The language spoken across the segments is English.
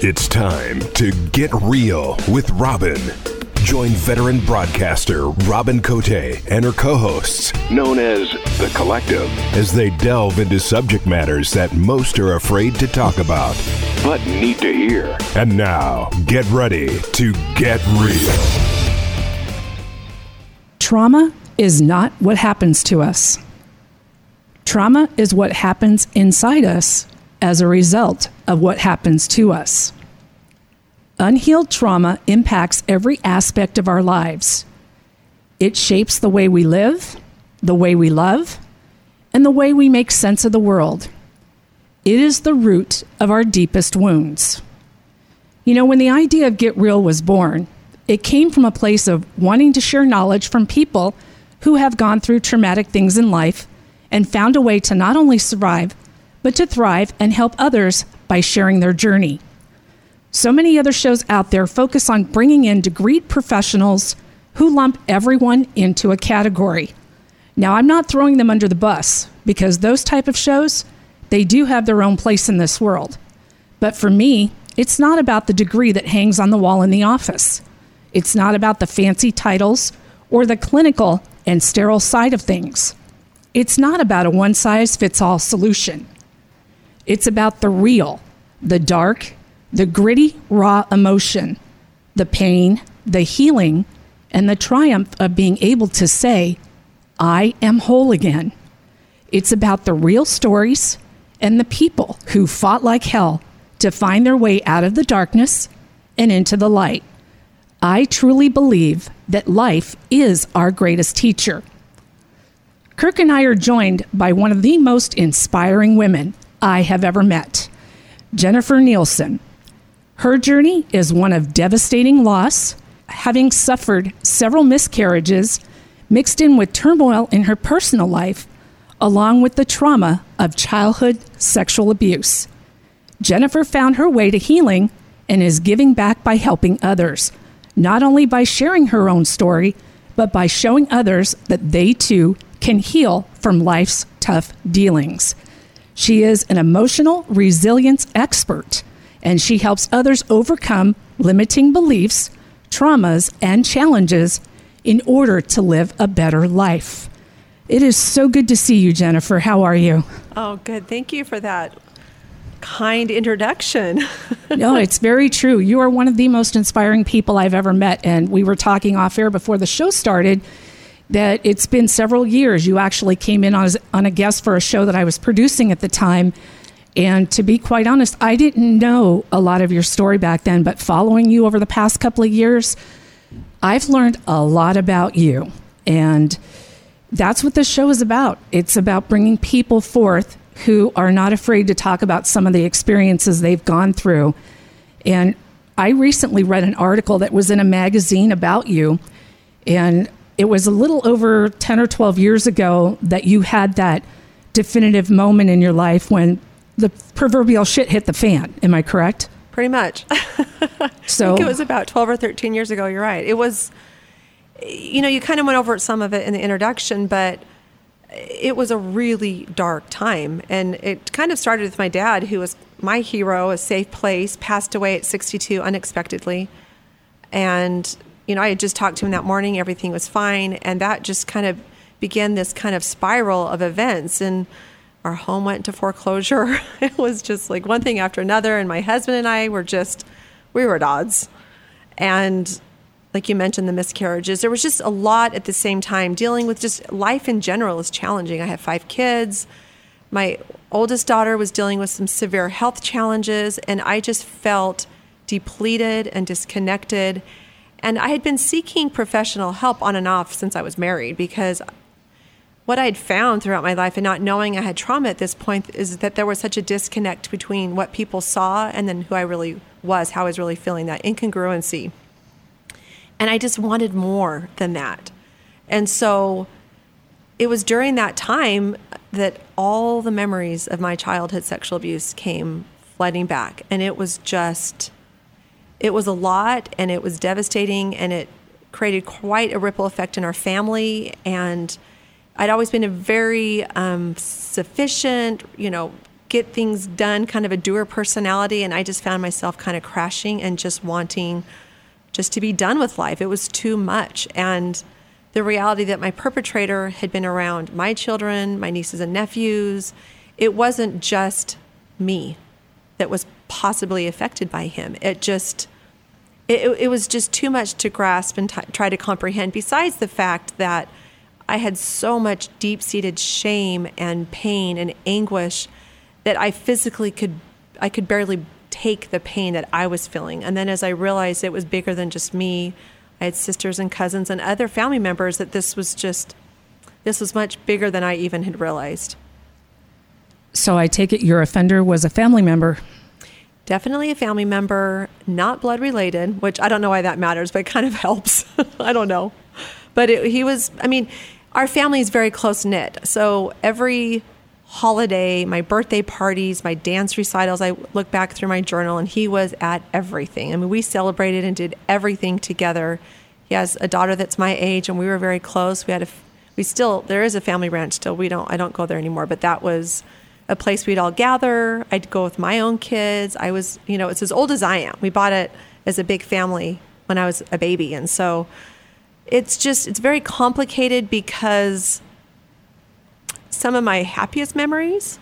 It's time to Get Real with Robin. Join veteran broadcaster Robin Cote and her co-hosts, known as The Collective, as they delve into subject matters that most are afraid to talk about, but need to hear. And now, get ready to get real. Trauma is not what happens to us. Trauma is what happens inside us as a result of what happens to us. Unhealed trauma impacts every aspect of our lives. It shapes the way we live, the way we love, and the way we make sense of the world. It is the root of our deepest wounds. You know, when the idea of Get Real was born, it came from a place of wanting to share knowledge from people who have gone through traumatic things in life and found a way to not only survive, but to thrive and help others by sharing their journey. So many other shows out there focus on bringing in degreed professionals who lump everyone into a category. Now, I'm not throwing them under the bus, because those type of shows, they do have their own place in this world. But for me, it's not about the degree that hangs on the wall in the office. It's not about the fancy titles or the clinical and sterile side of things. It's not about a one-size-fits-all solution. It's about the real, the dark, the gritty, raw emotion, the pain, the healing, and the triumph of being able to say, I am whole again. It's about the real stories and the people who fought like hell to find their way out of the darkness and into the light. I truly believe that life is our greatest teacher. Kirk and I are joined by one of the most inspiring women I have ever met, Jennifer Nielson. Her journey is one of devastating loss, having suffered several miscarriages mixed in with turmoil in her personal life, along with the trauma of childhood sexual abuse. Jennifer found her way to healing and is giving back by helping others, not only by sharing her own story, but by showing others that they too can heal from life's tough dealings. She is an emotional resilience expert, and she helps others overcome limiting beliefs, traumas, and challenges in order to live a better life. It is so good to see you, Jennifer. How are you? Oh, good. Thank you for that kind introduction. No, it's very true. You are one of the most inspiring people I've ever met, and we were talking off air before the show started that it's been several years. You actually came in on a guest for a show that I was producing at the time. And to be quite honest, I didn't know a lot of your story back then, but following you over the past couple of years, I've learned a lot about you. And that's what this show is about. It's about bringing people forth who are not afraid to talk about some of the experiences they've gone through. And I recently read an article that was in a magazine about you. And it was a little over 10 or 12 years ago that you had that definitive moment in your life when the proverbial shit hit the fan. Am I correct? Pretty much. So, I think it was about 12 or 13 years ago. You're right. It was, you know, you kind of went over some of it in the introduction, but it was a really dark time. And it kind of started with my dad, who was my hero, a safe place, passed away at 62 unexpectedly. And, you know, I had just talked to him that morning. Everything was fine. And that just kind of began this kind of spiral of events. And our home went to foreclosure. It was just like one thing after another. And my husband and I were just, we were at odds. And like you mentioned, the miscarriages, there was just a lot at the same time. Dealing with just life in general is challenging. I have 5 kids. My oldest daughter was dealing with some severe health challenges. And I just felt depleted and disconnected. And I had been seeking professional help on and off since I was married, because what I had found throughout my life, and not knowing I had trauma at this point, is that there was such a disconnect between what people saw and then who I really was, how I was really feeling, that incongruency. And I just wanted more than that. And so it was during that time that all the memories of my childhood sexual abuse came flooding back. And it was just, it was a lot, and it was devastating, and it created quite a ripple effect in our family. And I'd always been a very sufficient, you know, get things done, kind of a doer personality, and I just found myself kind of crashing and just wanting just to be done with life. It was too much. And the reality that my perpetrator had been around my children, my nieces and nephews, it wasn't just me that was possibly affected by him. It was just too much to grasp and try to comprehend, besides the fact that I had so much deep-seated shame and pain and anguish that I physically could barely take the pain that I was feeling. And then as I realized it was bigger than just me, I had sisters and cousins and other family members, that this was much bigger than I even had realized. So I take it your offender was a family member. Definitely a family member, not blood related, which I don't know why that matters, but it kind of helps. I don't know. But our family is very close knit. So every holiday, my birthday parties, my dance recitals, I look back through my journal and he was at everything. I mean, we celebrated and did everything together. He has a daughter that's my age and we were very close. There is a family ranch still. I don't go there anymore, but that was a place we'd all gather. I'd go with my own kids. I was, it's as old as I am. We bought it as a big family when I was a baby. And so it's very complicated because some of my happiest memories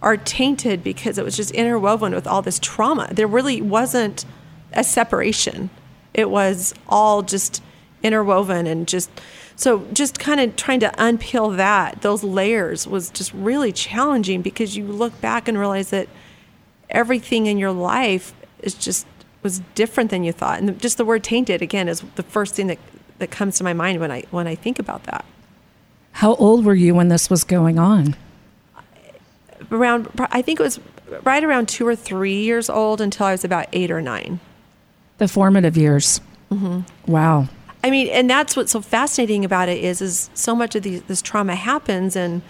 are tainted because it was just interwoven with all this trauma. There really wasn't a separation. It was all just interwoven and just... So just kind of trying to unpeel those layers was just really challenging, because you look back and realize that everything in your life was different than you thought. And just the word tainted, again, is the first thing that comes to my mind when I think about that. How old were you when this was going on? I think it was right around 2 or 3 years old until I was about 8 or 9. The formative years. Mm-hmm. Wow. I mean, and that's what's so fascinating about it is so much of this trauma happens, and,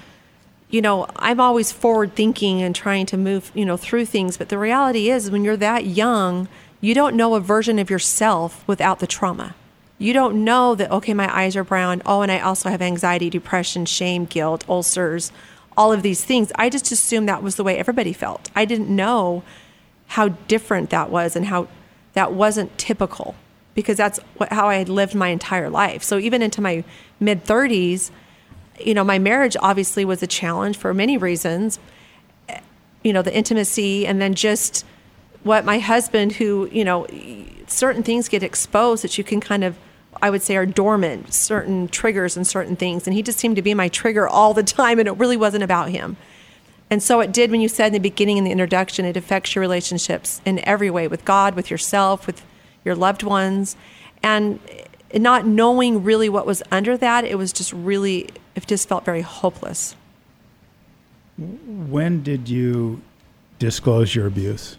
I'm always forward thinking and trying to move, through things. But the reality is when you're that young, you don't know a version of yourself without the trauma. You don't know that, okay, my eyes are brown. Oh, and I also have anxiety, depression, shame, guilt, ulcers, all of these things. I just assumed that was the way everybody felt. I didn't know how different that was and how that wasn't typical, because that's how I had lived my entire life. So even into my mid-30s, my marriage obviously was a challenge for many reasons, the intimacy, and then just what my husband, who, certain things get exposed that you can kind of, I would say, are dormant, certain triggers and certain things. And he just seemed to be my trigger all the time, and it really wasn't about him. And so it did, when you said in the beginning, in the introduction, it affects your relationships in every way, with God, with yourself, with your loved ones, and not knowing really what was under that. It was just really, it just felt very hopeless. When did you disclose your abuse?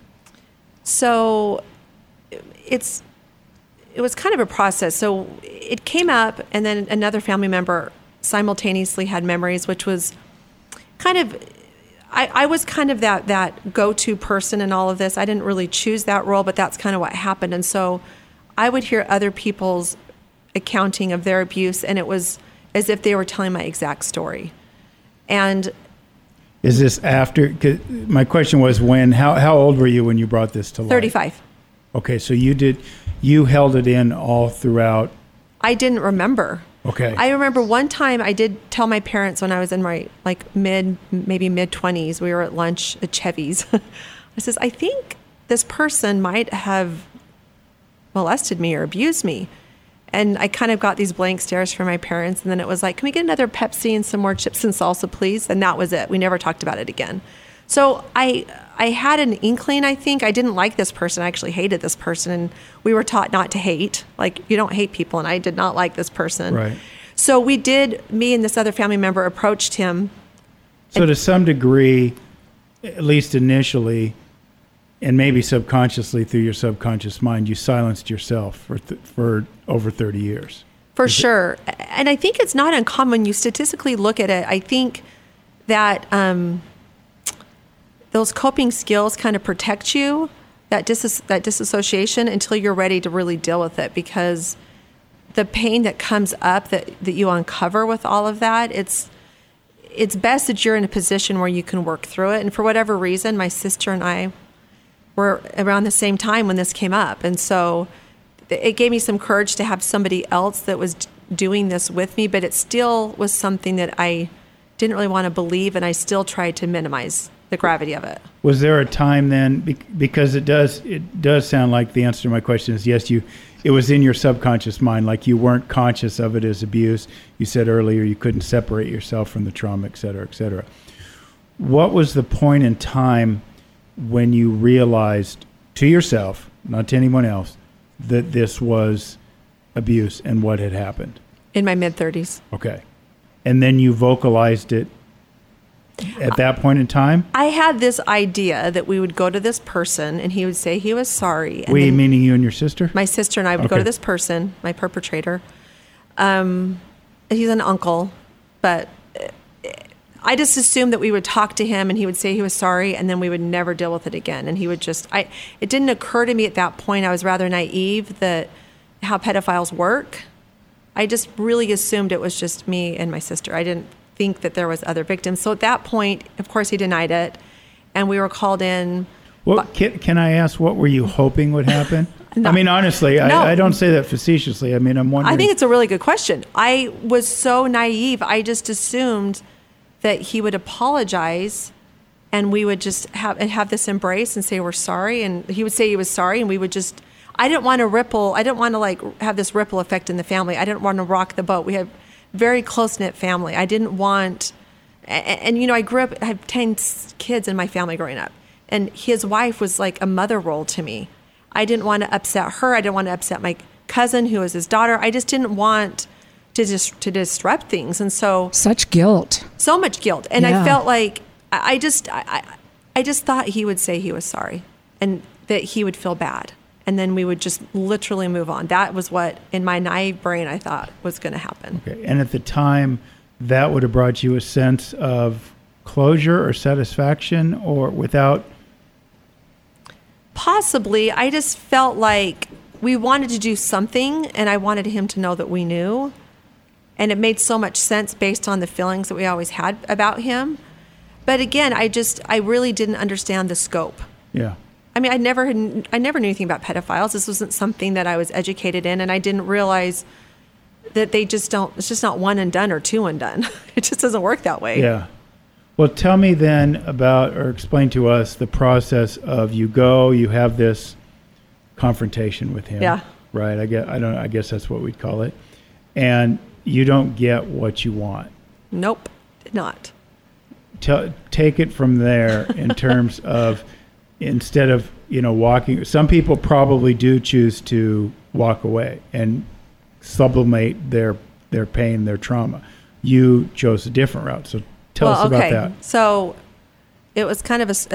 So it was kind of a process. So it came up, and then another family member simultaneously had memories, which was kind of, I was kind of that go-to person in all of this. I didn't really choose that role, but that's kind of what happened. And so I would hear other people's accounting of their abuse, and it was as if they were telling my exact story. And is this after? 'Cause my question was when? How old were you when you brought this to light? 35. Okay, so you held it in all throughout. I didn't remember. Okay. I remember one time I did tell my parents when I was in my mid-20s, we were at lunch at Chevy's. I says, I think this person might have molested me or abused me. And I kind of got these blank stares from my parents. And then it was like, can we get another Pepsi and some more chips and salsa, please? And that was it. We never talked about it again. So I had an inkling, I think. I didn't like this person. I actually hated this person. And we were taught not to hate. Like, you don't hate people. And I did not like this person. Right. So me and this other family member approached him. So to some degree, at least initially, and maybe subconsciously through your subconscious mind, you silenced yourself for over 30 years. For sure. And I think it's not uncommon. You statistically look at it. I think that... those coping skills kind of protect you, that disassociation, until you're ready to really deal with it, because the pain that comes up that you uncover with all of that, it's it's best that you're in a position where you can work through it. And for whatever reason, my sister and I were around the same time when this came up. And so it gave me some courage to have somebody else that was doing this with me, but it still was something that I didn't really want to believe, and I still tried to minimize the gravity of it. Was there a time then, because it does sound like the answer to my question is yes, it was in your subconscious mind, like you weren't conscious of it as abuse. You said earlier you couldn't separate yourself from the trauma, et cetera, et cetera. What was the point in time when you realized to yourself, not to anyone else, that this was abuse and what had happened? In my mid-30s. Okay. And then you vocalized it at that point in time? I had this idea that we would go to this person and he would say he was sorry. And we, meaning you and your sister? My sister and I would go to this person, my perpetrator. He's an uncle, but I just assumed that we would talk to him and he would say he was sorry and then we would never deal with it again. And he would just, it didn't occur to me at that point. I was rather naive that how pedophiles work. I just really assumed it was just me and my sister. I didn't think that there was other victims. So at that point, of course, he denied it, and we were called in. Well, can I ask, what were you hoping would happen? No. I mean, honestly, no. I don't say that facetiously. I mean, I'm wondering. I think it's a really good question. I was so naive. I just assumed that he would apologize, and we would just have this embrace and say we're sorry, and he would say he was sorry, and we would just... I didn't want to have this ripple effect in the family. I didn't want to rock the boat. We had very close-knit family. I didn't want, and I grew up, I had 10 kids in my family growing up, and his wife was like a mother role to me. I didn't want to upset her. I didn't want to upset my cousin who was his daughter. I just didn't want to disrupt things. And so. Such guilt. So much guilt. And yeah. I felt like, I just thought he would say he was sorry and that he would feel bad. And then we would just literally move on. That was what, in my naive brain, I thought was going to happen. Okay. And at the time, that would have brought you a sense of closure or satisfaction or without? Possibly. I just felt like we wanted to do something, and I wanted him to know that we knew. And it made so much sense based on the feelings that we always had about him. But again, I really didn't understand the scope. Yeah. I mean, I never knew anything about pedophiles. This wasn't something that I was educated in, and I didn't realize that it's just not one and done or two and done. It just doesn't work that way. Yeah. Well, tell me then about, or explain to us the process of you have this confrontation with him. Yeah. Right. I guess that's what we'd call it. And you don't get what you want. Nope. Did not. Take it from there in terms of, instead of, walking, some people probably do choose to walk away and sublimate their pain, their trauma. You chose a different route. So tell us about that. So it was kind of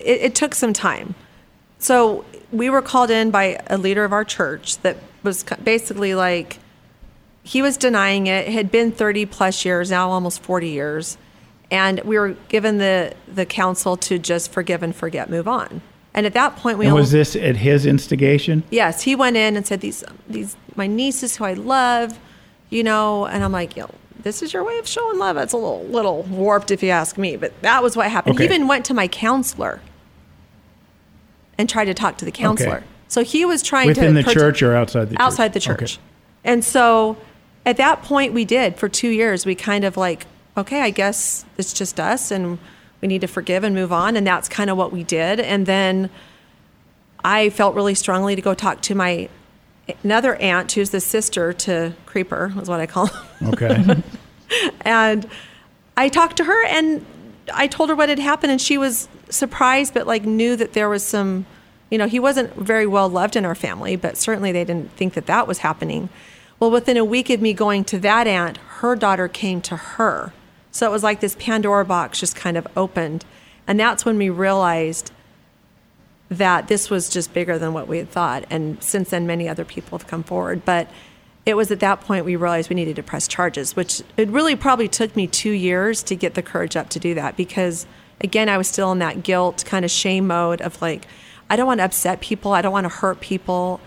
it took some time. So we were called in by a leader of our church that was basically like, he was denying it. It had been 30 plus years, now almost 40 years. And we were given the counsel to just forgive and forget, move on. And at that point, was this at his instigation? Yes, he went in and said, these my nieces who I love, And I'm like, this is your way of showing love. That's a little warped, if you ask me. But that was what happened. Okay. He even went to my counselor and tried to talk to the counselor. Okay. So he was trying within the church or outside the church? Outside the church. Okay. And so at that point, we did for 2 years. We kind of okay, I guess it's just us and we need to forgive and move on. And that's kind of what we did. And then I felt really strongly to go talk to my another aunt who's the sister to Creeper, is what I call him. Okay. And I talked to her and I told her what had happened, and she was surprised but knew that there was some, he wasn't very well loved in our family, but certainly they didn't think that that was happening. Well, within a week of me going to that aunt, her daughter came to her. So it was like this Pandora box just kind of opened. And that's when we realized that this was just bigger than what we had thought. And since then, many other people have come forward. But it was at that point we realized we needed to press charges, which it really probably took me 2 years to get the courage up to do that. Because, again, I was still in that guilt kind of shame mode of I don't want to upset people. I don't want to hurt people.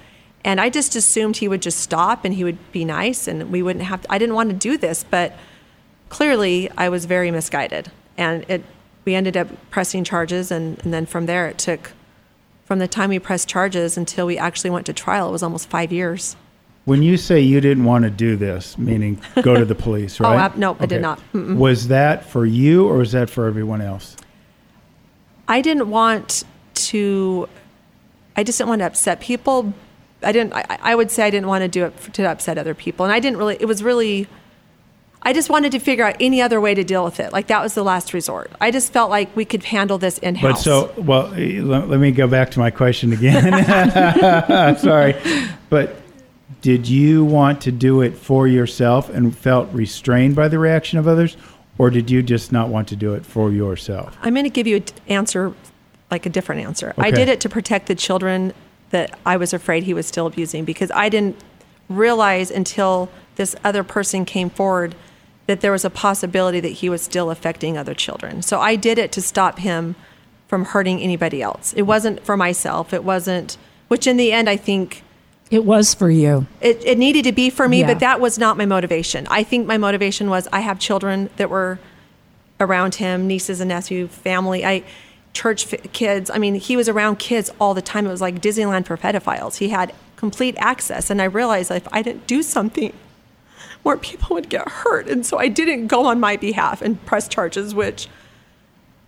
And I just assumed he would just stop and he would be nice and we wouldn't have to. I didn't want to do this, but clearly I was very misguided. And we ended up pressing charges, and then from there it took, from the time we pressed charges until we actually went to trial, it was almost 5 years. When you say you didn't want to do this, meaning go to the police, right? I did not. Mm-mm. Was that for you or was that for everyone else? I just didn't want to upset people. I would say I didn't want to do it to upset other people. And I just wanted to figure out any other way to deal with it. Like, that was the last resort. I just felt like we could handle this in-house. Let me go back to my question again. Sorry. But did you want to do it for yourself and felt restrained by the reaction of others? Or did you just not want to do it for yourself? I'm going to give you an answer, like a different answer. Okay. I did it to protect the children that I was afraid he was still abusing, because I didn't realize until this other person came forward that there was a possibility that he was still affecting other children. So I did it to stop him from hurting anybody else. It wasn't for myself. It wasn't, which in the end, I think... It was for you. It needed to be for me, yeah. But that was not my motivation. I think my motivation was I have children that were around him, nieces and nephews, family, kids. I mean, he was around kids all the time. It was like Disneyland for pedophiles. He had complete access. And I realized if I didn't do something, more people would get hurt. And so I didn't go on my behalf and press charges, which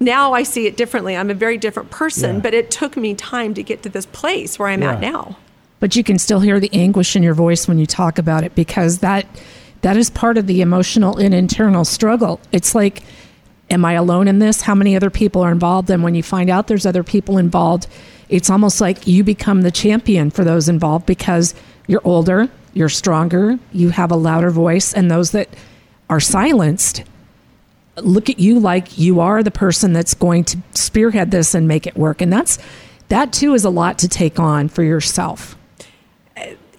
now I see it differently. I'm a very different person, yeah. But it took me time to get to this place where I'm at now. But you can still hear the anguish in your voice when you talk about it, because that is part of the emotional and internal struggle. It's like, am I alone in this? How many other people are involved? And when you find out there's other people involved, it's almost like you become the champion for those involved, because you're older, you're stronger, you have a louder voice, and those that are silenced look at you like you are the person that's going to spearhead this and make it work. And that too is a lot to take on for yourself.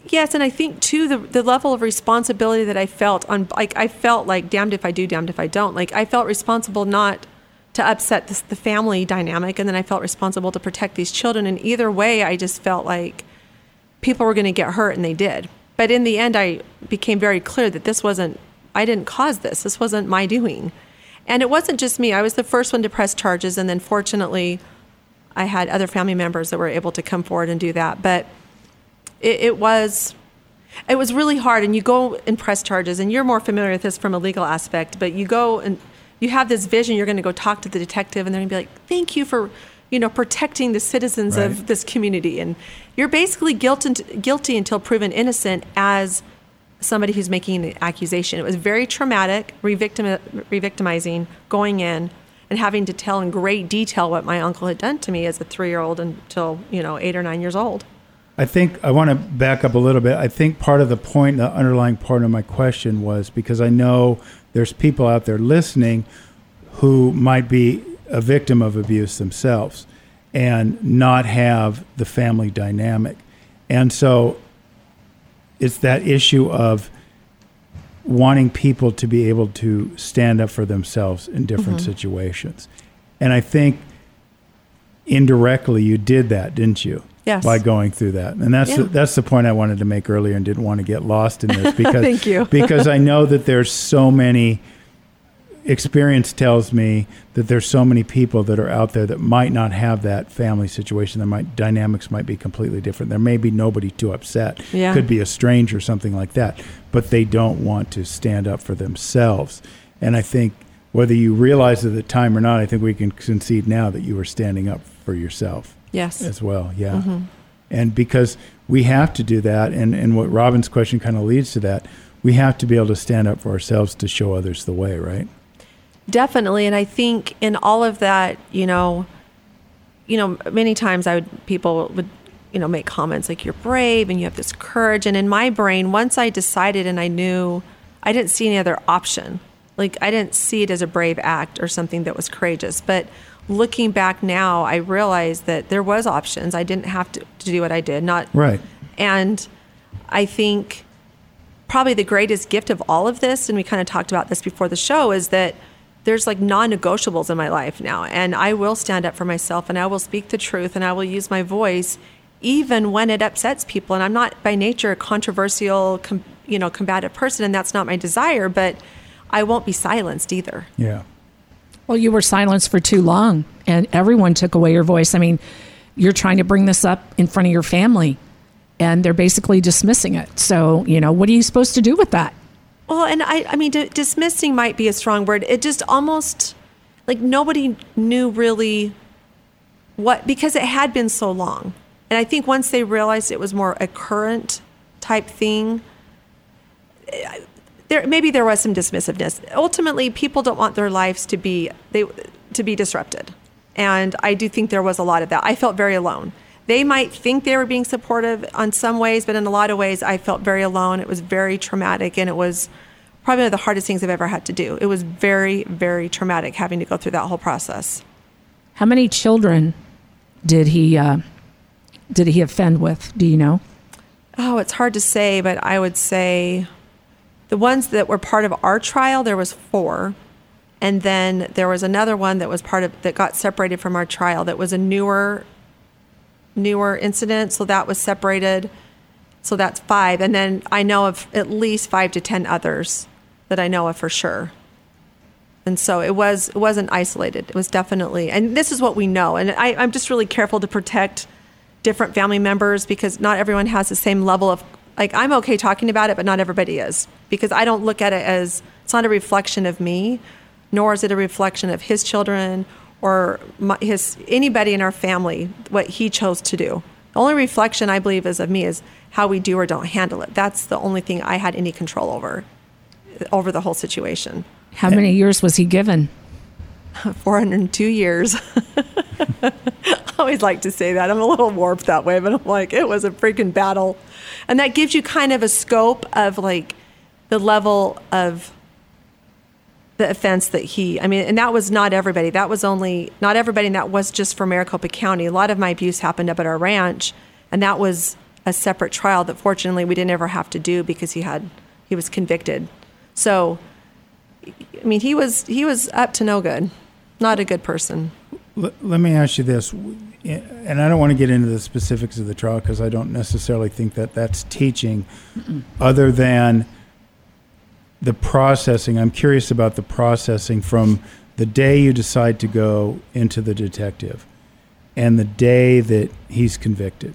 Yes, and I think too the level of responsibility that I felt on, like, I felt like damned if I do, damned if I don't. Like, I felt responsible not to upset the family dynamic, and then I felt responsible to protect these children. And either way, I just felt like people were going to get hurt, and they did. But in the end, I became very clear that I didn't cause this. This wasn't my doing, and it wasn't just me. I was the first one to press charges, and then fortunately, I had other family members that were able to come forward and do that, but. It was really hard, and you go and press charges, and you're more familiar with this from a legal aspect, but you go and you have this vision, you're going to go talk to the detective, and they're going to be like, thank you for, protecting the citizens right. of this community. And you're basically guilty until proven innocent as somebody who's making an accusation. It was very traumatic, re-victimizing, going in and having to tell in great detail what my uncle had done to me as a 3-year-old until, 8 or 9 years old. I think I want to back up a little bit. I think part of the point, the underlying part of my question was because I know there's people out there listening who might be a victim of abuse themselves and not have the family dynamic. And so it's that issue of wanting people to be able to stand up for themselves in different mm-hmm. situations. And I think indirectly you did that, didn't you? Yes. By going through that. And that's the point I wanted to make earlier and didn't want to get lost in this. Because, thank you. Because I know that there's so many, experience tells me that there's so many people that are out there that might not have that family situation. Their dynamics might be completely different. There may be nobody to upset. Yeah. Could be a stranger or something like that. But they don't want to stand up for themselves. And I think whether you realize at the time or not, I think we can concede now that you were standing up for yourself. Yes. As well, yeah. Mm-hmm. And because we have to do that, and what Robin's question kind of leads to that, we have to be able to stand up for ourselves to show others the way, right? Definitely, and I think in all of that, many times people would make comments like, you're brave and you have this courage. And in my brain, once I decided and I knew, I didn't see any other option. Like, I didn't see it as a brave act or something that was courageous, but... Looking back now, I realized that there was options. I didn't have to do what I did. Not right. And I think probably the greatest gift of all of this, and we kind of talked about this before the show, is that there's like non-negotiables in my life now. And I will stand up for myself, and I will speak the truth, and I will use my voice even when it upsets people. And I'm not by nature a controversial, combative person, and that's not my desire, but... I won't be silenced either. Yeah. Well, you were silenced for too long, and everyone took away your voice. I mean, you're trying to bring this up in front of your family, and they're basically dismissing it. So, you know, what are you supposed to do with that? Well, and I mean, dismissing might be a strong word. It just almost, like, nobody knew really what, because it had been so long. And I think once they realized it was more a current type thing, maybe there was some dismissiveness. Ultimately, people don't want their lives to be disrupted. And I do think there was a lot of that. I felt very alone. They might think they were being supportive on some ways, but in a lot of ways, I felt very alone. It was very traumatic, and it was probably one of the hardest things I've ever had to do. It was very, very traumatic having to go through that whole process. How many children did he offend with? Do you know? Oh, it's hard to say, but I would say the ones that were part of our trial, there was 4. And then there was another one that was that got separated from our trial. That was a newer incident, so that was separated, so that's 5. And then I know of at least 5 to 10 others that I know of for sure. And so it wasn't isolated. It was definitely, and this is what we know, and I'm just really careful to protect different family members, because not everyone has the same level of, like, I'm okay talking about it, but not everybody is, because I don't look at it as, it's not a reflection of me, nor is it a reflection of his children or anybody in our family, what he chose to do. The only reflection I believe is of me is how we do or don't handle it. That's the only thing I had any control over the whole situation. How many years was he given? 402 years. I always like to say that. I'm a little warped that way, but I'm like, it was a freaking battle. And that gives you kind of a scope of, like, the level of the offense that and that was not everybody. That was only, not everybody, and that was just for Maricopa County. A lot of my abuse happened up at our ranch, and that was a separate trial that fortunately we didn't ever have to do, because he was convicted. So, I mean, he was up to no good, not a good person. Let me ask you this, and I don't want to get into the specifics of the trial, because I don't necessarily think that that's teaching, other than the processing. I'm curious about the processing from the day you decide to go into the detective and the day that he's convicted.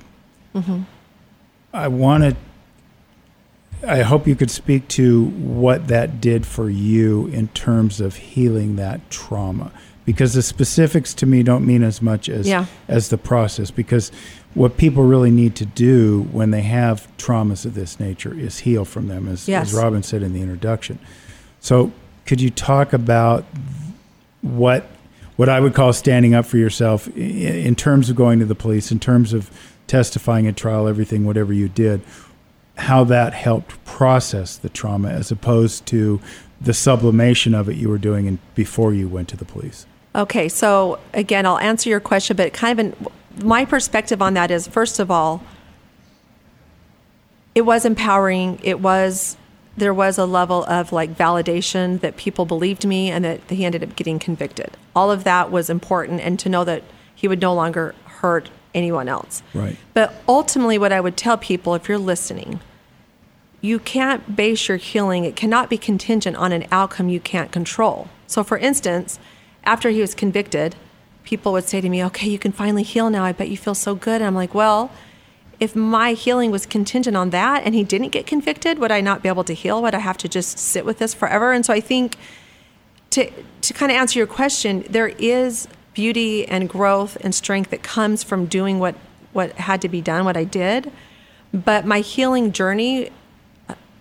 Mm-hmm. I hope you could speak to what that did for you in terms of healing that trauma, because the specifics to me don't mean as much as the process, because what people really need to do when they have traumas of this nature is heal from them, as Robin said in the introduction. So could you talk about what I would call standing up for yourself in terms of going to the police, in terms of testifying at trial, everything, whatever you did, how that helped process the trauma as opposed to the sublimation of it you were doing before you went to the police? Okay, so again, I'll answer your question, but kind of my perspective on that is, first of all, it was empowering. There was a level of, like, validation that people believed me and that he ended up getting convicted. All of that was important, and to know that he would no longer hurt anyone else. Right. But ultimately, what I would tell people, if you're listening, you can't base your healing. It cannot be contingent on an outcome you can't control. So, for instance, after he was convicted, people would say to me, okay, you can finally heal now. I bet you feel so good. And I'm like, well, if my healing was contingent on that and he didn't get convicted, would I not be able to heal? Would I have to just sit with this forever? And so I think to kind of answer your question, there is beauty and growth and strength that comes from doing what had to be done, what I did. But my healing journey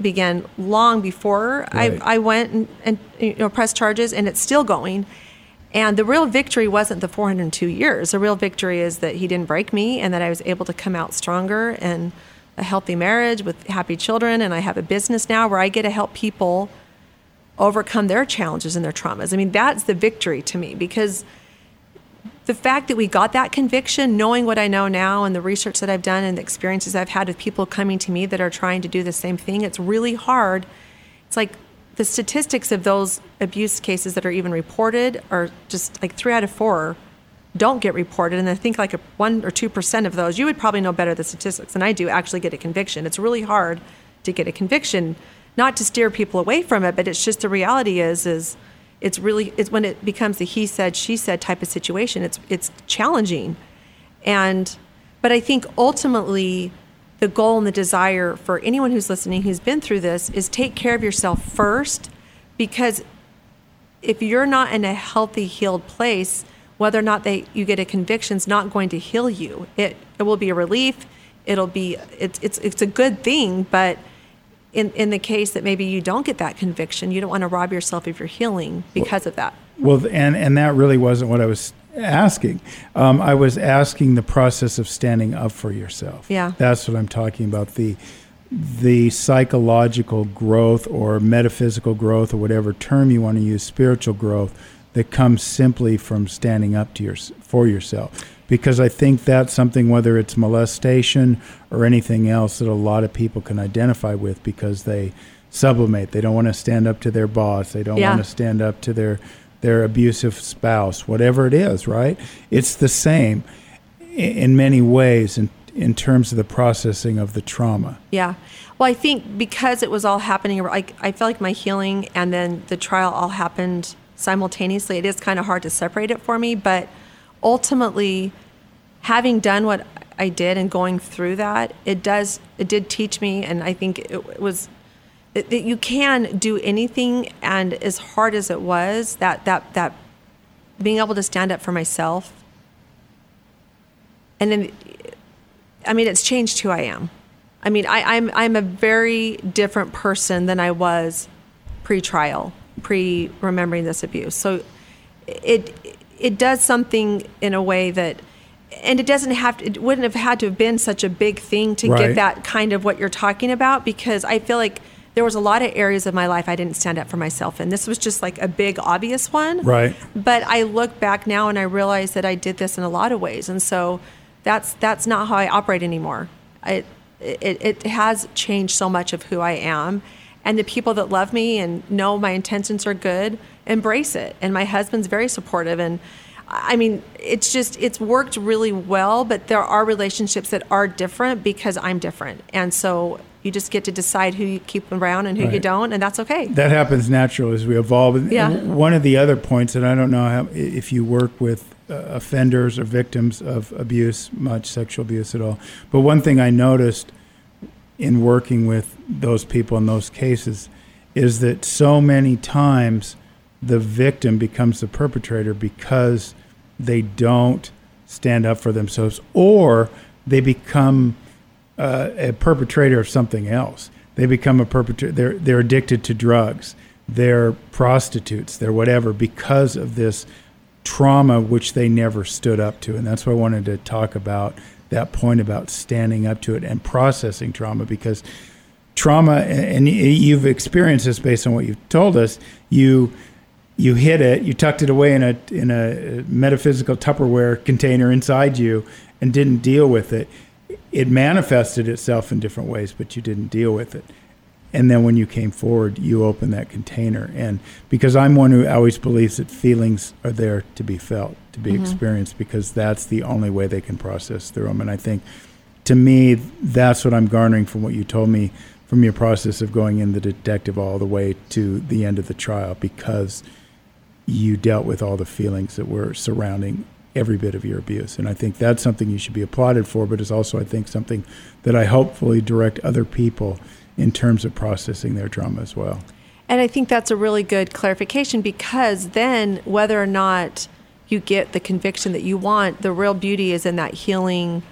began long before. Right. I went and pressed charges, and it's still going. And the real victory wasn't the 402 years. The real victory is that he didn't break me, and that I was able to come out stronger, and a healthy marriage with happy children. And I have a business now where I get to help people overcome their challenges and their traumas. I mean, that's the victory to me, because the fact that we got that conviction, knowing what I know now and the research that I've done and the experiences I've had with people coming to me that are trying to do the same thing, it's really hard. It's like the statistics of those abuse cases that are even reported are just like 3 out of 4 don't get reported. And I think like 1 or 2% of those, you would probably know better the statistics than I do, actually get a conviction. It's really hard to get a conviction. not to steer people away from it, but it's just the reality is it's really, it's when it becomes the he said, she said type of situation, it's challenging. But I think ultimately the goal and the desire for anyone who's listening, who's been through this, is take care of yourself first, because if you're not in a healthy, healed place, whether or not you get a conviction is not going to heal you. It will be a relief. It's a good thing, but in the case that maybe you don't get that conviction, you don't want to rob yourself of your healing because of that. Well, and that really wasn't what I was asking. I was asking the process of standing up for yourself. Yeah, that's what I'm talking about. The psychological growth or metaphysical growth, or whatever term you want to use, spiritual growth that comes simply from standing up to for yourself. Because I think that's something, whether it's molestation or anything else, that a lot of people can identify with because they sublimate. They don't want to stand up to their boss. They don't want to stand up to their abusive spouse, whatever it is, right? It's the same in many ways in terms of the processing of the trauma. Yeah. Well, I think because it was all happening, I felt like my healing and then the trial all happened simultaneously. It is kind of hard to separate it for me, but ultimately, having done what I did and going through that, it did teach me, and I think it was that you can do anything. And as hard as it was, that being able to stand up for myself, and then, I mean, it's changed who I am. I mean, I'm a very different person than I was pre-trial, pre-remembering this abuse. So it does something in a way that, and it wouldn't have had to have been such a big thing to get that kind of what you're talking about, because I feel like there was a lot of areas of my life I didn't stand up for myself in. This was just like a big obvious one. Right. But I look back now and I realize that I did this in a lot of ways. And so that's not how I operate anymore. It has changed so much of who I am, and the people that love me and know my intentions are good embrace it. And my husband's very supportive. And I mean, it's worked really well, but there are relationships that are different because I'm different. And so you just get to decide who you keep around and who you don't, and that's okay. That happens naturally as we evolve. Yeah. And one of the other points, and I don't know if you work with offenders or victims of abuse, much sexual abuse at all, but one thing I noticed in working with those people in those cases is that so many times the victim becomes the perpetrator because they don't stand up for themselves, or they become a perpetrator of something else. They become a perpetrator. They're addicted to drugs. They're prostitutes. They're whatever, because of this trauma which they never stood up to. And that's what I wanted to talk about, that point about standing up to it and processing trauma, because trauma, and you've experienced this based on what you've told us, you hid it, you tucked it away in a metaphysical Tupperware container inside you and didn't deal with it. It manifested itself in different ways, but you didn't deal with it. And then when you came forward, you opened that container. And because I'm one who always believes that feelings are there to be felt, to be experienced, because that's the only way they can process through them. And I think, to me, that's what I'm garnering from what you told me, from your process of going in the detective all the way to the end of the trial, because you dealt with all the feelings that were surrounding every bit of your abuse. And I think that's something you should be applauded for, but it's also, I think, something that I hopefully direct other people in terms of processing their trauma as well. And I think that's a really good clarification, because then whether or not you get the conviction that you want, the real beauty is in that healing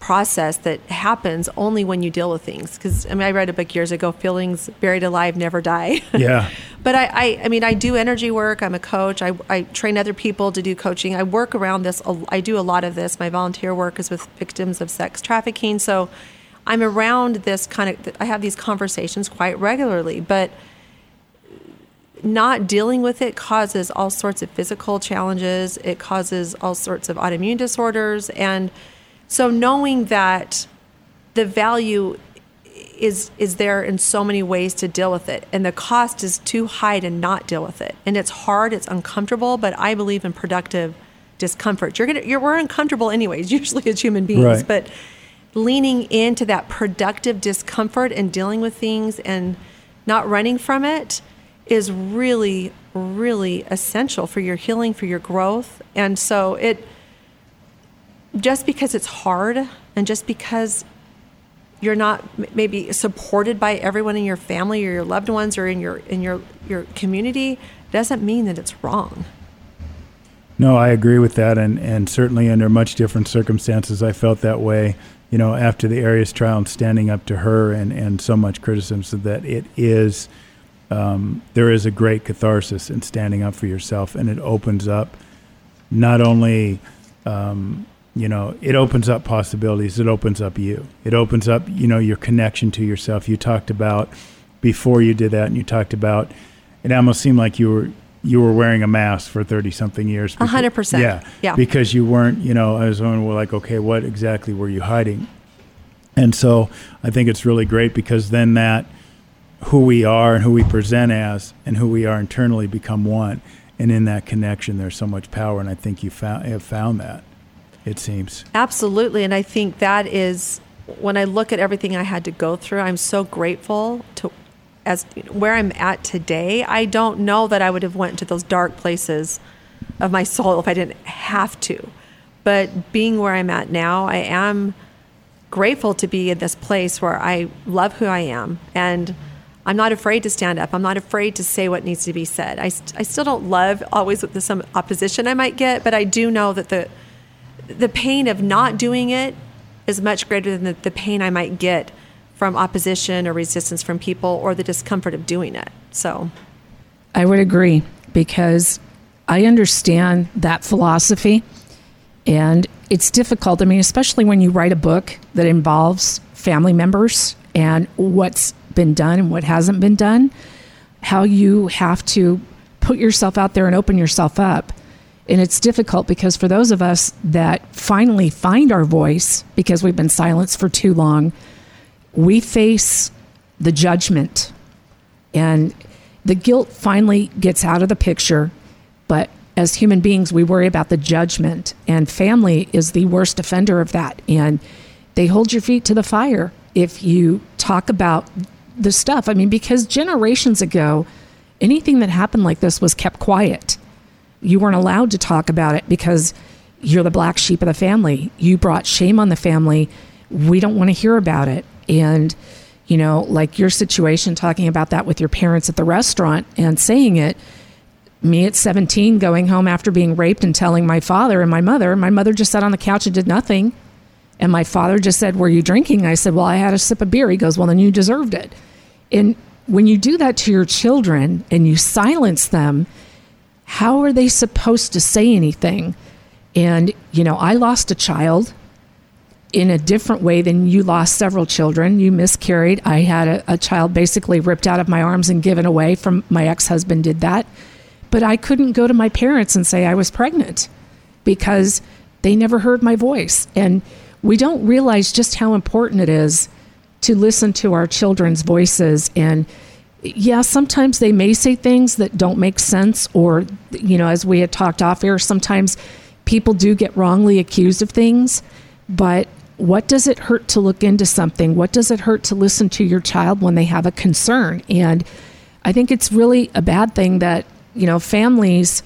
process that happens only when you deal with things. Because I read a book years ago, Feelings Buried Alive Never Die. Yeah. But I mean, I do energy work. I'm a coach. I train other people to do coaching. I work around this. I do a lot of this. My volunteer work is with victims of sex trafficking. So I'm around this I have these conversations quite regularly, but not dealing with it causes all sorts of physical challenges. It causes all sorts of autoimmune disorders. And so knowing that the value is there in so many ways to deal with it, and the cost is too high to not deal with it. And it's hard, it's uncomfortable, but I believe in productive discomfort. We're uncomfortable anyways, usually as human beings, right? But leaning into that productive discomfort and dealing with things and not running from it, is really, really essential for your healing, for your growth. And so it, just because it's hard and just because you're not maybe supported by everyone in your family or your loved ones or in your community, doesn't mean that it's wrong. No, I agree with that. And certainly under much different circumstances, I felt that way, you know, after the Arias trial and standing up to her and so much criticism, so that it is, there is a great catharsis in standing up for yourself. And it opens up not only, you know, it opens up possibilities. It opens up you. It opens up, you know, your connection to yourself. You talked about before you did that, and you talked about, it almost seemed like you were wearing a mask for 30-something years. 100%. Yeah. Because you weren't, you know, I was like, okay, what exactly were you hiding? And so I think it's really great, because then that who we are and who we present as and who we are internally become one. And in that connection, there's so much power. And I think you have found that, it seems. Absolutely. And I think that is, when I look at everything I had to go through, I'm so grateful to as where I'm at today. I don't know that I would have went to those dark places of my soul if I didn't have to. But being where I'm at now, I am grateful to be in this place where I love who I am. And I'm not afraid to stand up. I'm not afraid to say what needs to be said. I still don't love always with some opposition I might get, but I do know that the pain of not doing it is much greater than the pain I might get from opposition or resistance from people, or the discomfort of doing it. So I would agree, because I understand that philosophy, and it's difficult. I mean, especially when you write a book that involves family members and what's been done and what hasn't been done, how you have to put yourself out there and open yourself up. And it's difficult, because for those of us that finally find our voice, because we've been silenced for too long, we face the judgment, and the guilt finally gets out of the picture. But as human beings, we worry about the judgment, and family is the worst offender of that. And they hold your feet to the fire if you talk about the stuff. I mean, because generations ago, anything that happened like this was kept quiet. You weren't allowed to talk about it because you're the black sheep of the family. You brought shame on the family. We don't want to hear about it. And, you know, like your situation, talking about that with your parents at the restaurant and saying it, me at 17 going home after being raped and telling my father and my mother just sat on the couch and did nothing. And my father just said, "Were you drinking?" I said, "Well, I had a sip of beer." He goes, "Well, then you deserved it." And when you do that to your children and you silence them, how are they supposed to say anything? And, you know, I lost a child in a different way than you lost several children. You miscarried. I had a child basically ripped out of my arms and given away from my ex-husband, did that. But I couldn't go to my parents and say I was pregnant, because they never heard my voice. And we don't realize just how important it is to listen to our children's voices. And yeah, sometimes they may say things that don't make sense, or, you know, as we had talked off air, sometimes people do get wrongly accused of things. But what does it hurt to look into something? What does it hurt to listen to your child when they have a concern? And I think it's really a bad thing that, you know, families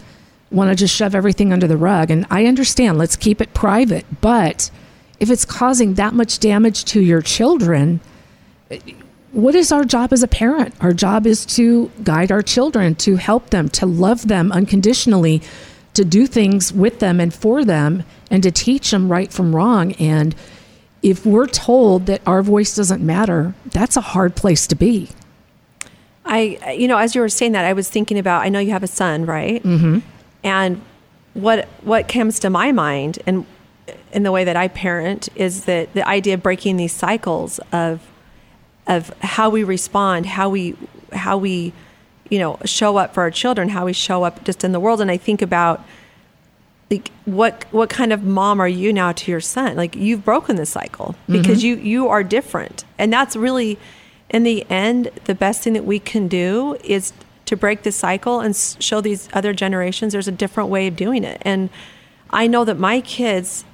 want to just shove everything under the rug. And I understand, let's keep it private. But if it's causing that much damage to your children, what is our job as a parent? Our job is to guide our children, to help them, to love them unconditionally, to do things with them and for them, and to teach them right from wrong. And if we're told that our voice doesn't matter, that's a hard place to be. You know, as you were saying that, I was thinking about, I know you have a son, right? Mm-hmm. And what comes to my mind, and in the way that I parent, is that the idea of breaking these cycles of how we respond, how we you know, show up for our children, how we show up just in the world. And I think about, like, what kind of mom are you now to your son? Like, you've broken this cycle, because mm-hmm. you are different. And that's really, in the end, the best thing that we can do is to break this cycle and show these other generations there's a different way of doing it. And I know that my kids,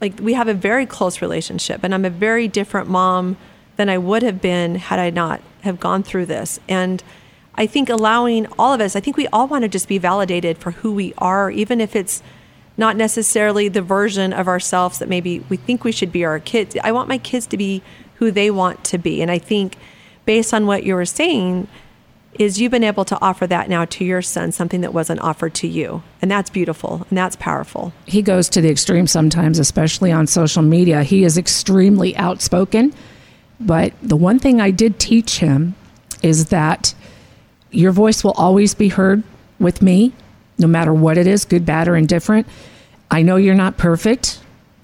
like, we have a very close relationship, and I'm a very different mom than I would have been had I not have gone through this. And I think allowing all of us, I think we all want to just be validated for who we are, even if it's not necessarily the version of ourselves that maybe we think we should be our kids. I want my kids to be who they want to be. And I think based on what you were saying is you've been able to offer that now to your son, something that wasn't offered to you. And that's beautiful. And that's powerful. He goes to the extreme sometimes, especially on social media. He is extremely outspoken. But the one thing I did teach him is that your voice will always be heard with me. No matter what it is, good, bad, or indifferent. I know you're not perfect.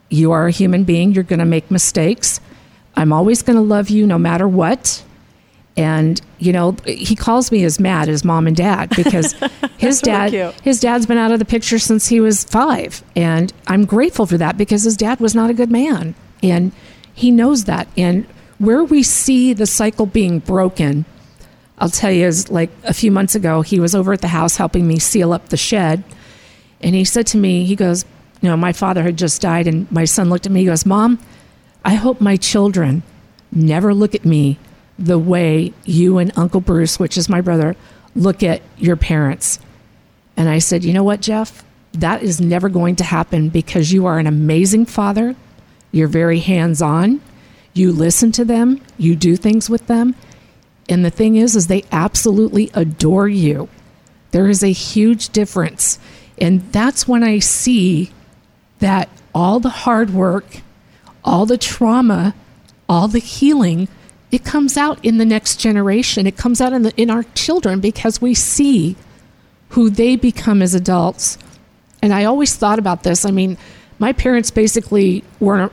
You are a human being. You're going to make mistakes. I'm always going to love you no matter what. And, you know, he calls me his Matt, his mom and dad, because his dad, really his dad's been out of the picture since he was 5. And I'm grateful for that because his dad was not a good man. And he knows that. And where we see the cycle being broken, I'll tell you, is like a few months ago, he was over at the house helping me seal up the shed. And he said to me, he goes, you know, my father had just died. And my son looked at me, he goes, Mom, I hope my children never look at me the way you and Uncle Bruce, which is my brother, look at your parents. And I said, you know what, Jeff, that is never going to happen because you are an amazing father. You're very hands-on. You listen to them. You do things with them. And the thing is they absolutely adore you. There is a huge difference. And that's when I see that all the hard work, all the trauma, all the healing, it comes out in the next generation. It comes out in our children because we see who they become as adults. And I always thought about this. I mean, my parents basically were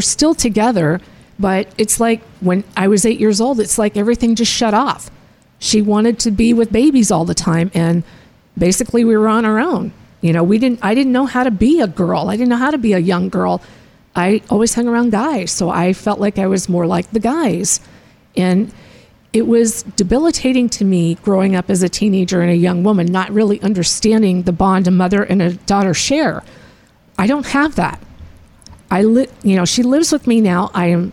still together. But it's like when I was 8 years old, it's like everything just shut off. She wanted to be with babies all the time. And basically we were on our own. You know, I didn't know how to be a girl. I didn't know how to be a young girl. I always hung around guys. So I felt like I was more like the guys. And it was debilitating to me growing up as a teenager and a young woman, not really understanding the bond a mother and a daughter share. I don't have that. She lives with me now. I am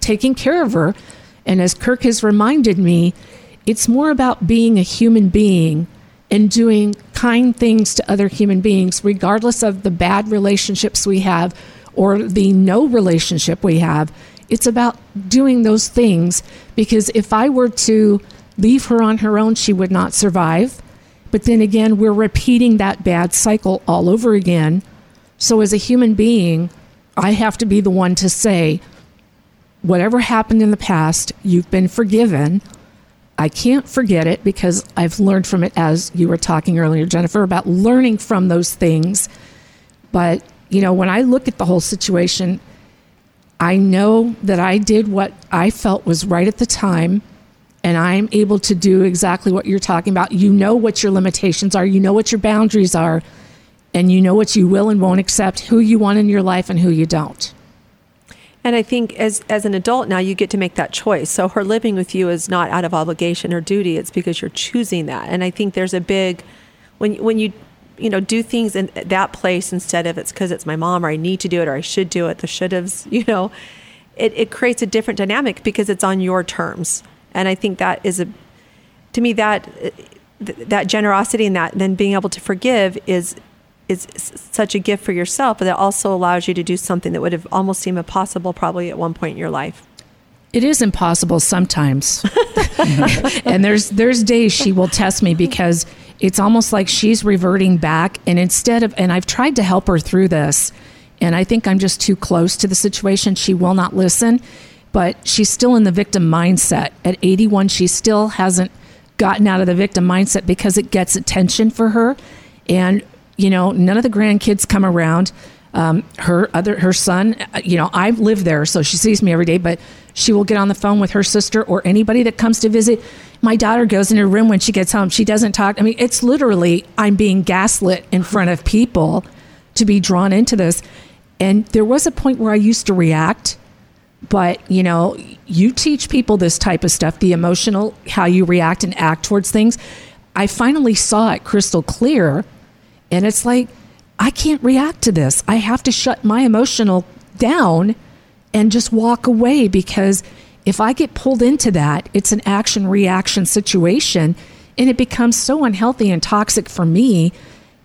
taking care of her. And as Kirk has reminded me, it's more about being a human being and doing kind things to other human beings, regardless of the bad relationships we have or the no relationship we have. It's about doing those things because if I were to leave her on her own, she would not survive. But then again, we're repeating that bad cycle all over again. So as a human being, I have to be the one to say, whatever happened in the past, you've been forgiven. I can't forget it because I've learned from it, as you were talking earlier, Jennifer, about learning from those things. But, you know, when I look at the whole situation, I know that I did what I felt was right at the time, and I'm able to do exactly what you're talking about. You know what your limitations are. You know what your boundaries are, and you know what you will and won't accept, who you want in your life and who you don't. And I think as an adult now, you get to make that choice. So her living with you is not out of obligation or duty. It's because you're choosing that. And I think there's a big, when you know, do things in that place instead of it's because it's my mom or I need to do it or I should do it, the should-haves, you know, it creates a different dynamic because it's on your terms. And I think that is to me, that generosity and that then being able to forgive is such a gift for yourself, but that also allows you to do something that would have almost seemed impossible probably at one point in your life. It is impossible sometimes. And there's days she will test me because it's almost like she's reverting back. And and I've tried to help her through this, and I think I'm just too close to the situation. She will not listen, but she's still in the victim mindset. At 81, she still hasn't gotten out of the victim mindset because it gets attention for her. And you know, none of the grandkids come around. Her son, you know, I've lived there, so she sees me every day, but she will get on the phone with her sister or anybody that comes to visit. My daughter goes in her room when she gets home. She doesn't talk. I mean, it's literally, I'm being gaslit in front of people to be drawn into this. And there was a point where I used to react, but, you know, you teach people this type of stuff, the emotional, how you react and act towards things. I finally saw it crystal clear. And it's like, I can't react to this. I have to shut my emotional down and just walk away because If I get pulled into that, it's an action-reaction situation, and it becomes so unhealthy and toxic for me.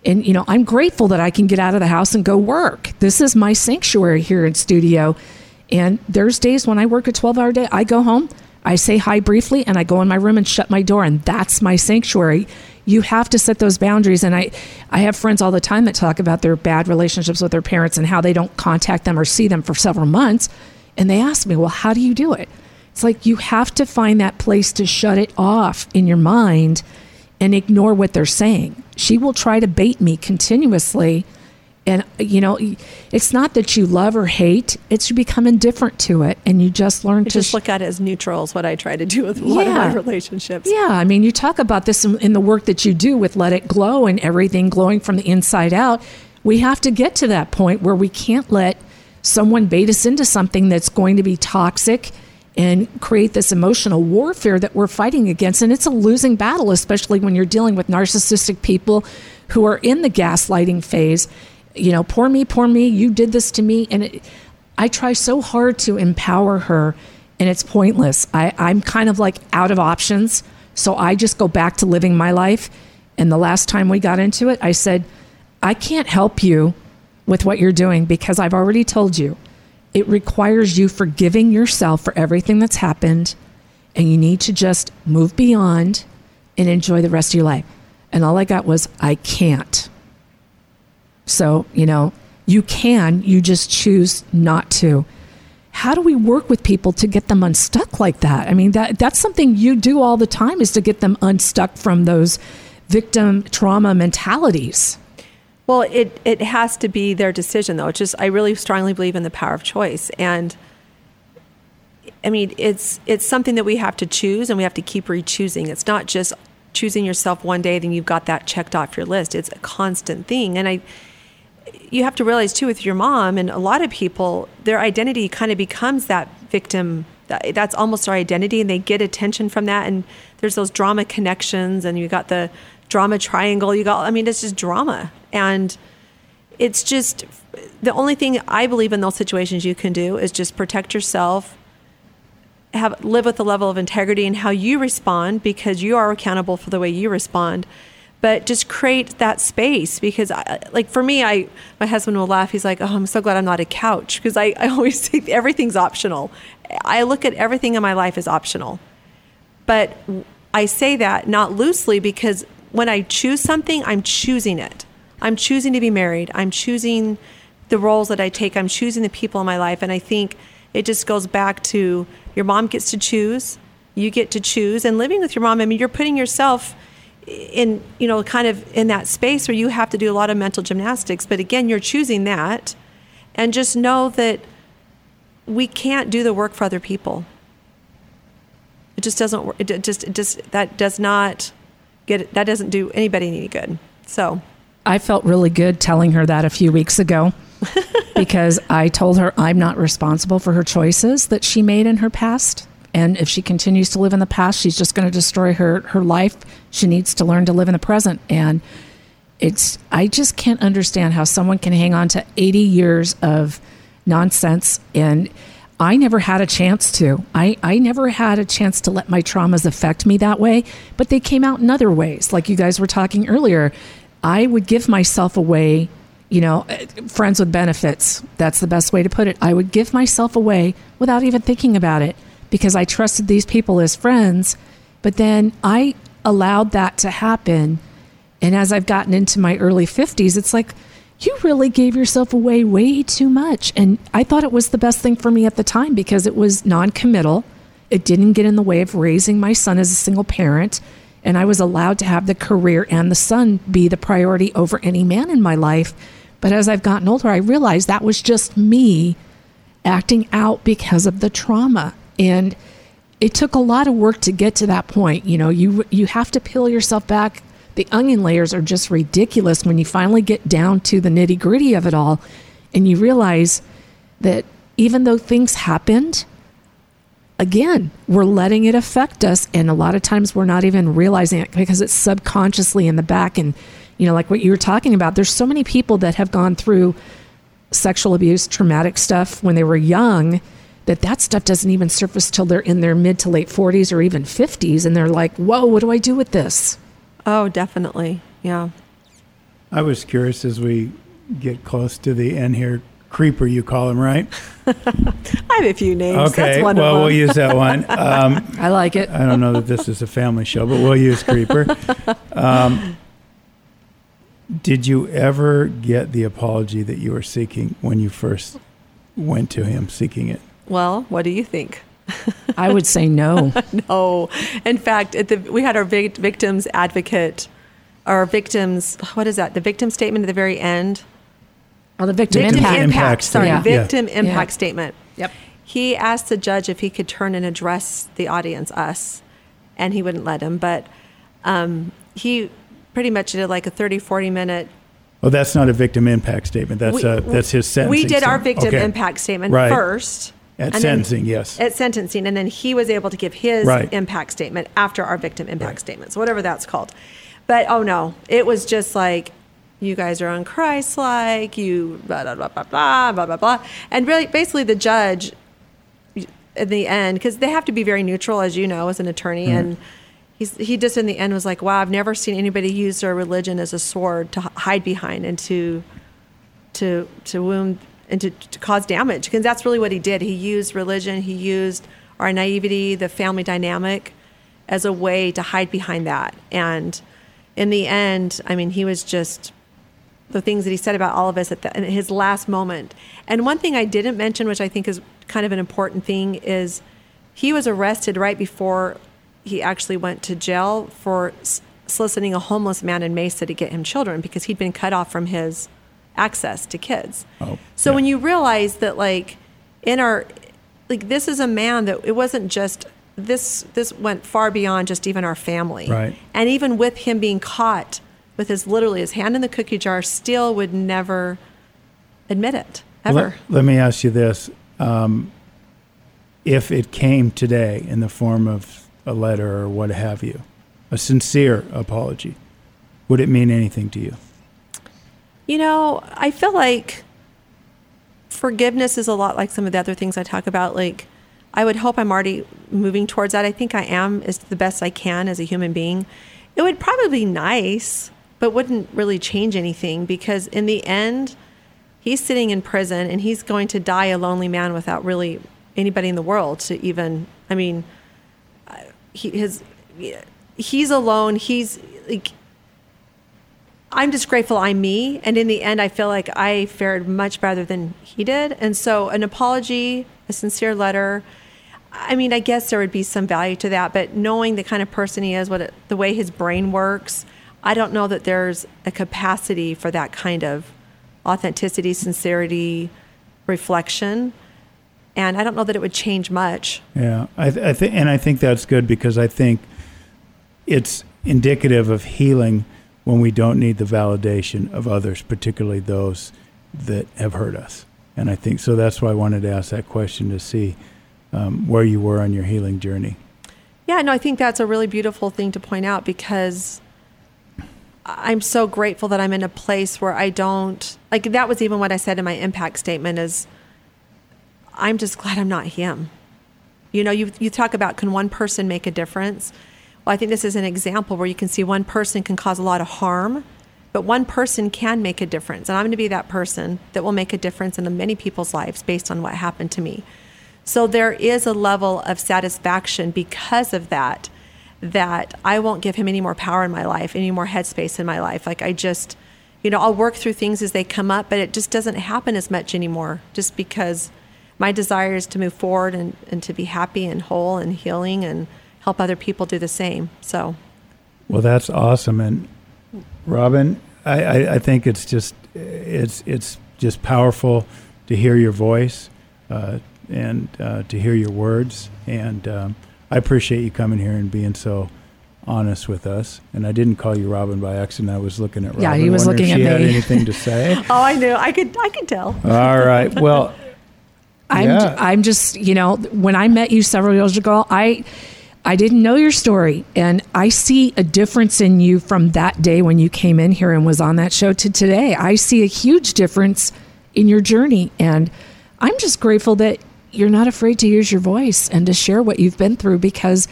And, you know, I'm grateful that I can get out of the house and go work. This is my sanctuary here in studio. And there's days when I work a 12-hour day, I go home, I say hi briefly, and I go in my room and shut my door, and that's my sanctuary. You have to set those boundaries. And I have friends all the time that talk about their bad relationships with their parents and how they don't contact them or see them for several months. And they ask me, well, how do you do it? It's like you have to find that place to shut it off in your mind and ignore what they're saying. She will try to bait me continuously. And, you know, it's not that you love or hate. It's you become indifferent to it. And you just learn to just look at it as neutral is what I try to do with a lot of my relationships. Yeah. I mean, you talk about this in the work that you do with Let It Glow and everything glowing from the inside out. We have to get to that point where we can't let someone bait us into something that's going to be toxic and create this emotional warfare that we're fighting against. And it's a losing battle, especially when you're dealing with narcissistic people who are in the gaslighting phase. You know, poor me, you did this to me. And I try so hard to empower her, and it's pointless. I'm kind of like out of options. So I just go back to living my life. And the last time we got into it, I said, I can't help you with what you're doing because I've already told you. It requires you forgiving yourself for everything that's happened, and you need to just move beyond and enjoy the rest of your life. And all I got was, I can't. So, you know, you can, you just choose not to. How do we work with people to get them unstuck like that? I mean, that's something you do all the time, is to get them unstuck from those victim trauma mentalities. Well, it has to be their decision, though. It's just, I really strongly believe in the power of choice. And I mean, it's something that we have to choose, and we have to keep re-choosing. It's not just choosing yourself one day, then you've got that checked off your list. It's a constant thing. And you have to realize, too, with your mom and a lot of people, their identity kind of becomes that victim. That's almost their identity, and they get attention from that. And there's those drama connections, and you got the drama triangle. I mean, it's just drama. And it's just, the only thing I believe in those situations you can do is just protect yourself, live with a level of integrity in how you respond, because you are accountable for the way you respond. But just create that space, because like for me, my husband will laugh. He's like, oh, I'm so glad I'm not a couch, because I always think everything's optional. I look at everything in my life as optional. But I say that not loosely, because when I choose something, I'm choosing it. I'm choosing to be married. I'm choosing the roles that I take. I'm choosing the people in my life. And I think it just goes back to, your mom gets to choose. You get to choose. And living with your mom, I mean, you're putting yourself in, you know, kind of in that space where you have to do a lot of mental gymnastics. But again, you're choosing that. And just know that we can't do the work for other people. It just doesn't work. That doesn't do anybody any good. So I felt really good telling her that a few weeks ago, because I told her I'm not responsible for her choices that she made in her past. And if she continues to live in the past, she's just going to destroy her life. She needs to learn to live in the present. And I just can't understand how someone can hang on to 80 years of nonsense. And I never had a chance to. I never had a chance to let my traumas affect me that way, but they came out in other ways. Like you guys were talking earlier, I would give myself away, you know, friends with benefits. That's the best way to put it. I would give myself away without even thinking about it, because I trusted these people as friends, but then I allowed that to happen. And as I've gotten into my early 50s, it's like, you really gave yourself away way too much. And I thought it was the best thing for me at the time, because it was non-committal. It didn't get in the way of raising my son as a single parent. And I was allowed to have the career and the son be the priority over any man in my life. But as I've gotten older, I realized that was just me acting out because of the trauma. And it took a lot of work to get to that point. You know, you have to peel yourself back. The onion layers are just ridiculous when you finally get down to the nitty gritty of it all. And you realize that even though things happened, again, we're letting it affect us. And a lot of times we're not even realizing it, because it's subconsciously in the back. And, you know, like what you were talking about, there's so many people that have gone through sexual abuse, traumatic stuff when they were young, that stuff doesn't even surface till they're in their mid to late 40s or even 50s, and they're like, whoa, what do I do with this? Oh, definitely. Yeah. I was curious, as we get close to the end here, creeper, you call him, right? I have a few names. Okay, that's one well, of them. We'll use that one. I like it. I don't know that this is a family show, but we'll use creeper. Did you ever get the apology that you were seeking when you first went to him seeking it? Well, what do you think? I would say no. No. In fact, we had our victim's advocate, our victim's, what is that? The victim statement at the very end? Oh, the victim impact. Sorry, yeah. Victim impact statement. Yep. He asked the judge if he could turn and address the audience, us, and he wouldn't let him. But he pretty much did like a 30, 40-minute. Well, that's not a victim impact statement. That's his sentencing. We did our victim impact statement first. At sentencing, yes. At sentencing, and then he was able to give his impact statement after our victim impact statements, whatever that's called. But, oh, no, it was just like, you guys are on Christ-like, you blah, blah, blah, blah, blah, blah, blah, blah. And really, basically the judge in the end, because they have to be very neutral, as you know, as an attorney. Mm-hmm. And he just in the end was like, wow, I've never seen anybody use their religion as a sword to hide behind and to wound and to cause damage. Because that's really what he did. He used religion. He used our naivety, the family dynamic, as a way to hide behind that. And in the end, I mean, he was just... the things that he said about all of us in his last moment. And one thing I didn't mention, which I think is kind of an important thing, is he was arrested right before he actually went to jail for soliciting a homeless man in Mesa to get him children, because he'd been cut off from his access to kids. Oh, so when you realize that, like, in our, like, this is a man that it wasn't just, this went far beyond just even our family. Right. And even with him being caught with his hand in the cookie jar, still would never admit it, ever. Let me ask you this. If it came today in the form of a letter or what have you, a sincere apology, would it mean anything to you? You know, I feel like forgiveness is a lot like some of the other things I talk about. Like, I would hope I'm already moving towards that. I think I am, as the best I can as a human being. It would probably be nice, but wouldn't really change anything, because in the end, he's sitting in prison and he's going to die a lonely man without really anybody in the world to even, I mean, he's alone. He's like, I'm just grateful I'm me. And in the end, I feel like I fared much better than he did. And so an apology, a sincere letter, I mean, I guess there would be some value to that, but knowing the kind of person he is, the way his brain works, I don't know that there's a capacity for that kind of authenticity, sincerity, reflection, and I don't know that it would change much. Yeah, I think that's good, because I think it's indicative of healing when we don't need the validation of others, particularly those that have hurt us. And I think so. That's why I wanted to ask that question, to see where you were on your healing journey. Yeah, no, I think that's a really beautiful thing to point out, because I'm so grateful that I'm in a place where I don't, like, that was even what I said in my impact statement, is I'm just glad I'm not him. You know, you talk about, can one person make a difference? Well, I think this is an example where you can see one person can cause a lot of harm, but one person can make a difference. And I'm going to be that person that will make a difference in many people's lives based on what happened to me. So there is a level of satisfaction because of that, that I won't give him any more power in my life, any more headspace in my life. Like, I just, you know, I'll work through things as they come up, but it just doesn't happen as much anymore, just because my desire is to move forward and to be happy and whole and healing and help other people do the same. So. Well, that's awesome. And Robin, I think it's just powerful to hear your voice, and to hear your words, and I appreciate you coming here and being so honest with us. And I didn't call you Robin by accident. I was looking at Robin. Yeah, he was looking at me. Had anything to say? Oh, I knew. I could tell. All right. Well, I'm just, you know, when I met you several years ago, I didn't know your story, and I see a difference in you from that day when you came in here and was on that show to today. I see a huge difference in your journey, and I'm just grateful that you're not afraid to use your voice and to share what you've been through, because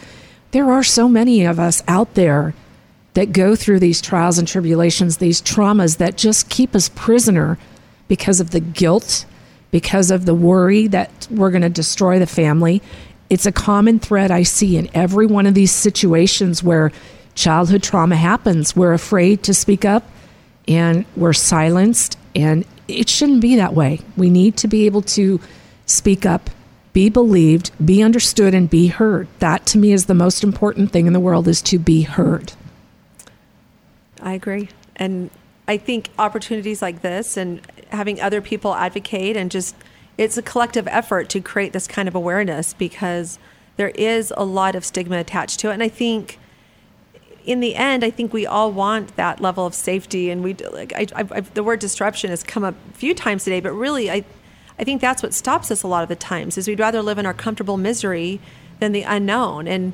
there are so many of us out there that go through these trials and tribulations, these traumas that just keep us prisoner because of the guilt, because of the worry that we're going to destroy the family. It's a common thread I see in every one of these situations where childhood trauma happens. We're afraid to speak up and we're silenced, and it shouldn't be that way. We need to be able to speak up, be believed, be understood, and be heard. That to me is the most important thing in the world, is to be heard. I agree. And I think opportunities like this and having other people advocate, and just, it's a collective effort to create this kind of awareness, because there is a lot of stigma attached to it. And I think in the end, I think we all want that level of safety. And we, like, the word disruption has come up a few times today, but really I think that's what stops us a lot of the times, is we'd rather live in our comfortable misery than the unknown. And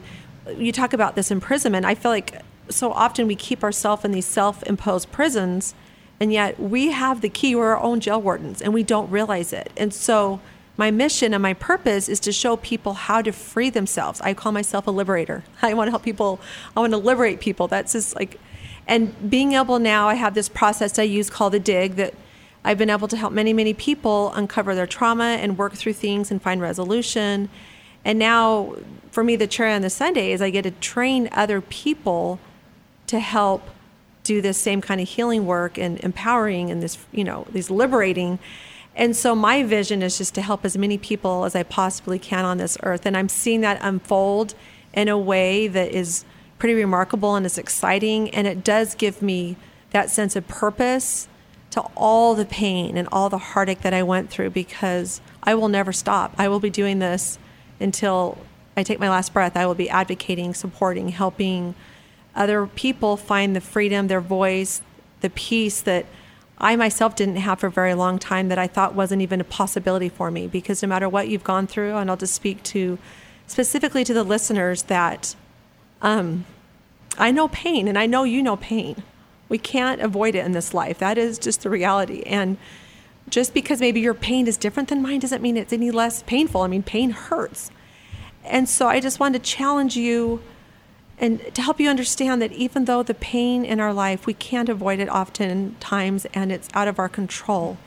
you talk about this imprisonment. I feel like so often we keep ourselves in these self-imposed prisons, and yet we have the key. We're our own jail wardens, and we don't realize it. And so my mission and my purpose is to show people how to free themselves. I call myself a liberator. I want to help people. I want to liberate people. That's just like, and being able now, I have this process I use called the Dig, that I've been able to help many, many people uncover their trauma and work through things and find resolution. And now for me, the cherry on the Sunday is I get to train other people to help do this same kind of healing work and empowering and this, you know, these liberating. And so my vision is just to help as many people as I possibly can on this earth. And I'm seeing that unfold in a way that is pretty remarkable, and it's exciting. And it does give me that sense of purpose to all the pain and all the heartache that I went through, because I will never stop. I will be doing this until I take my last breath. I will be advocating, supporting, helping other people find the freedom, their voice, the peace that I myself didn't have for a very long time, that I thought wasn't even a possibility for me. Because no matter what you've gone through, and I'll just speak to specifically to the listeners, that I know pain, and I know you know pain. We can't avoid it in this life. That is just the reality. And just because maybe your pain is different than mine doesn't mean it's any less painful. I mean, pain hurts. And so I just wanted to challenge you and to help you understand that even though the pain in our life, we can't avoid it oftentimes, and it's out of our control,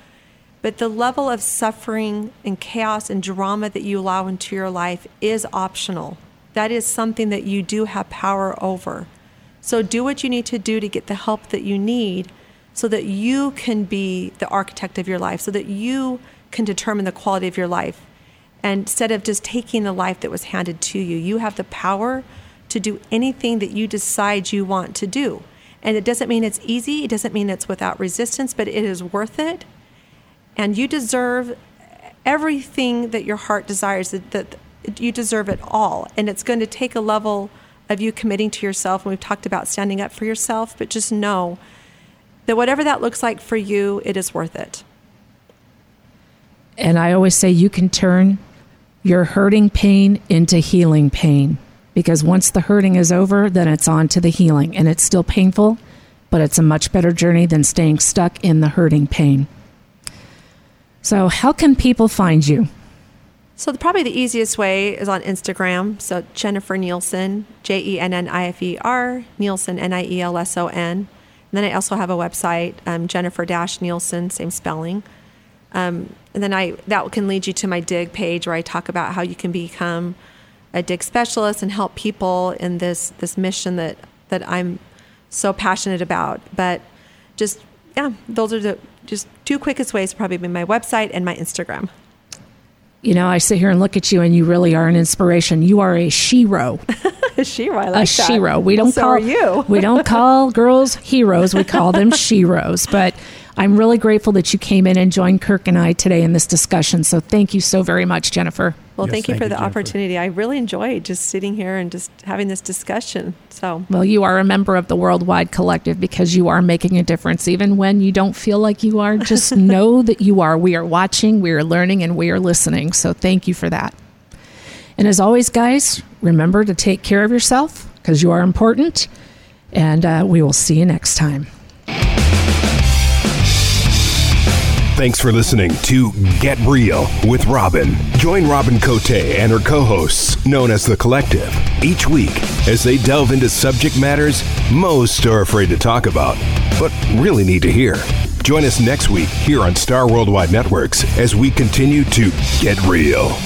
but the level of suffering and chaos and drama that you allow into your life is optional. That is something that you do have power over. So do what you need to do to get the help that you need, so that you can be the architect of your life, so that you can determine the quality of your life. And instead of just taking the life that was handed to you, you have the power to do anything that you decide you want to do. And it doesn't mean it's easy. It doesn't mean it's without resistance, but it is worth it. And you deserve everything that your heart desires, that you deserve it all. And it's going to take a level of you committing to yourself. And we've talked about standing up for yourself, but just know that whatever that looks like for you, it is worth it. And I always say you can turn your hurting pain into healing pain. Because once the hurting is over, then it's on to the healing. And it's still painful, but it's a much better journey than staying stuck in the hurting pain. So how can people find you? So probably the easiest way is on Instagram. So Jennifer Nielson, Jennifer, Nielson, Nielson. And then I also have a website, Jennifer-Nielson, same spelling. And then that can lead you to my Dig page, where I talk about how you can become a dig specialist and help people in this mission that I'm so passionate about. But just, yeah, those are just two quickest ways, probably be my website and my Instagram. You know, I sit here and look at you, and you really are an inspiration. You are a shero. A shero, I like a that. A shero. We don't call girls heroes. We call them sheros. But I'm really grateful that you came in and joined Kirk and I today in this discussion. So thank you so very much, Jennifer. Well, yes, thank you for the opportunity. I really enjoyed just sitting here and just having this discussion. Well, you are a member of the Worldwide Collective, because you are making a difference. Even when you don't feel like you are, just know that you are. We are watching, we are learning, and we are listening. So thank you for that. And as always, guys, remember to take care of yourself, because you are important. And we will see you next time. Thanks for listening to Get Real with Robin. Join Robin Cote and her co-hosts, known as The Collective, each week as they delve into subject matters most are afraid to talk about, but really need to hear. Join us next week here on Star Worldwide Networks as we continue to Get Real.